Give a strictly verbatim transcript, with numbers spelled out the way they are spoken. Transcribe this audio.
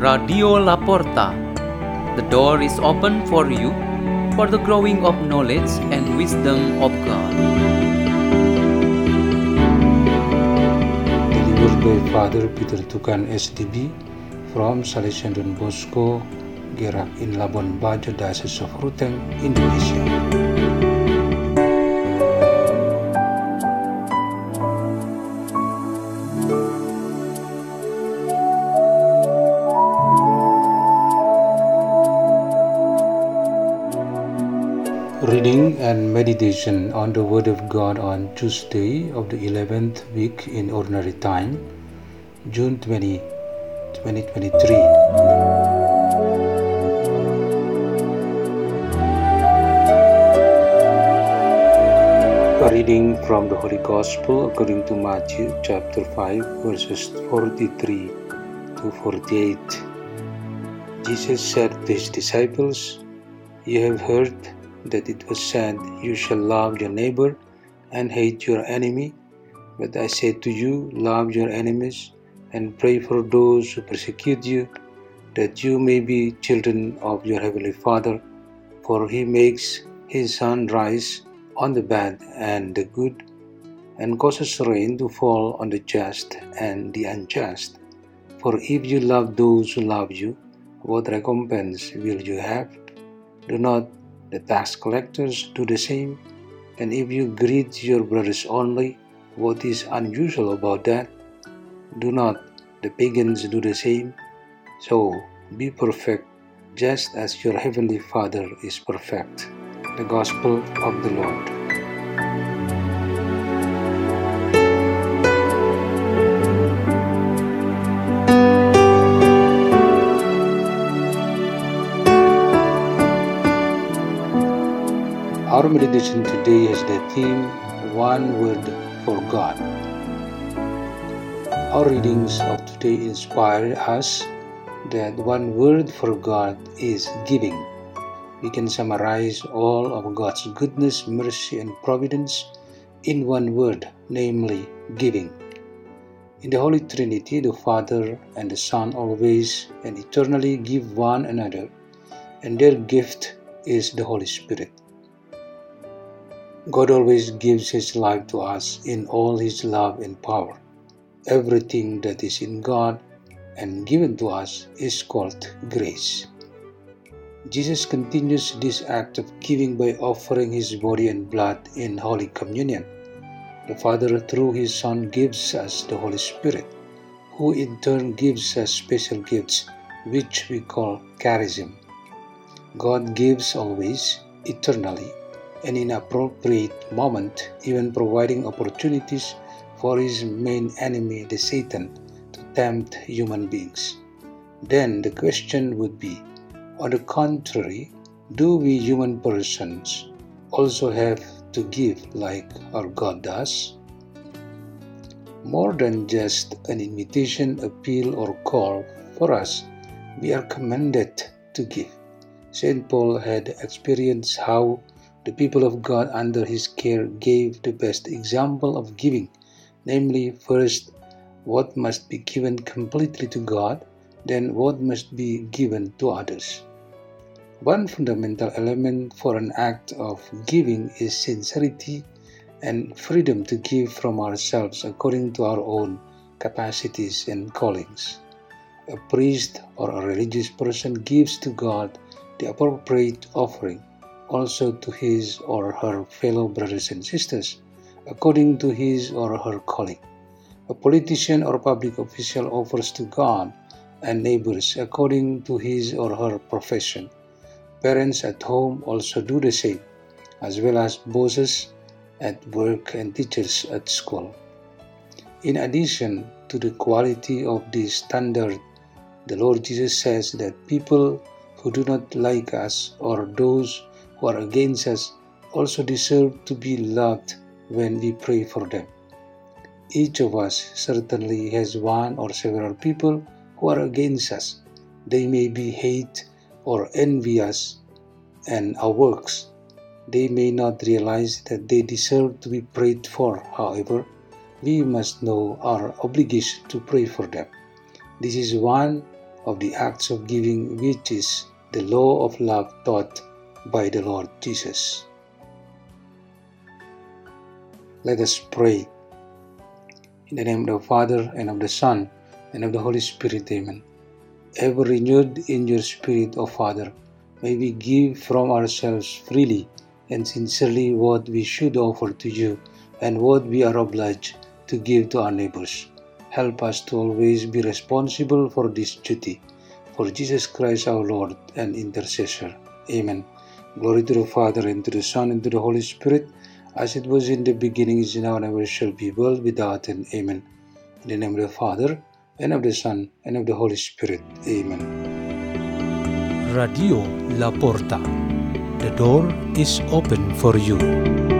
Radio La Porta. The door is open for you for the growing of knowledge and wisdom of God. Delivered by Father Peter Tukan S D B from Salesian Don Bosco Gerak in Labuan Bajo, Diocese of Ruteng, Indonesia. Reading and meditation on the Word of God on Tuesday of the eleventh week in Ordinary Time, June twentieth, twenty twenty-three. A reading from the Holy Gospel according to Matthew chapter five, verses forty-three to forty-eight. Jesus said to his disciples, "You have heard that it was said, 'You shall love your neighbor and hate your enemy.' But I say to you, love your enemies and pray for those who persecute you, that you may be children of your heavenly Father. For he makes his sun rise on the bad and the good, and causes rain to fall on the just and the unjust. For if you love those who love you, what recompense will you have? Do not the tax collectors do the same? And if you greet your brothers only, what is unusual about that? Do not the pagans do the same? So be perfect, just as your heavenly Father is perfect." The Gospel of the Lord. Our meditation today has the theme, One Word for God. Our readings of today inspire us that one word for God is giving. We can summarize all of God's goodness, mercy, and providence in one word, namely giving. In the Holy Trinity, the Father and the Son always and eternally give one another, and their gift is the Holy Spirit. God always gives His life to us in all His love and power. Everything that is in God and given to us is called grace. Jesus continues this act of giving by offering His body and blood in Holy Communion. The Father through His Son gives us the Holy Spirit, who in turn gives us special gifts, which we call charism. God gives always, eternally, and in appropriate moment, even providing opportunities for his main enemy, the Satan, to tempt human beings. Then the question would be, on the contrary, do we human persons also have to give like our God does? More than just an invitation, appeal, or call for us, we are commanded to give. Saint Paul had experienced how the people of God under his care gave the best example of giving, namely, first, what must be given completely to God, then what must be given to others. One fundamental element for an act of giving is sincerity and freedom to give from ourselves according to our own capacities and callings. A priest or a religious person gives to God the appropriate offering, also to his or her fellow brothers and sisters, according to his or her calling. A politician or public official offers to God and neighbors according to his or her profession. Parents at home also do the same, as well as bosses at work and teachers at school. In addition to the quality of this standard, the Lord Jesus says that people who do not like us or those who are against us also deserve to be loved when we pray for them. Each of us certainly has one or several people who are against us. They may be hate or envy us and our works. They may not realize that they deserve to be prayed for. However, we must know our obligation to pray for them. This is one of the acts of giving, which is the law of love taught by the Lord Jesus. Let us pray. In the name of the Father, and of the Son, and of the Holy Spirit, amen. Ever renewed in your spirit, O Father, may we give from ourselves freely and sincerely what we should offer to you and what we are obliged to give to our neighbors. Help us to always be responsible for this duty. For Jesus Christ our Lord and intercessor. Amen. Glory to the Father, and to the Son, and to the Holy Spirit, as it was in the beginning, is now, and ever shall be, world without end. Amen. In the name of the Father, and of the Son, and of the Holy Spirit. Amen. Radio La Porta. The door is open for you.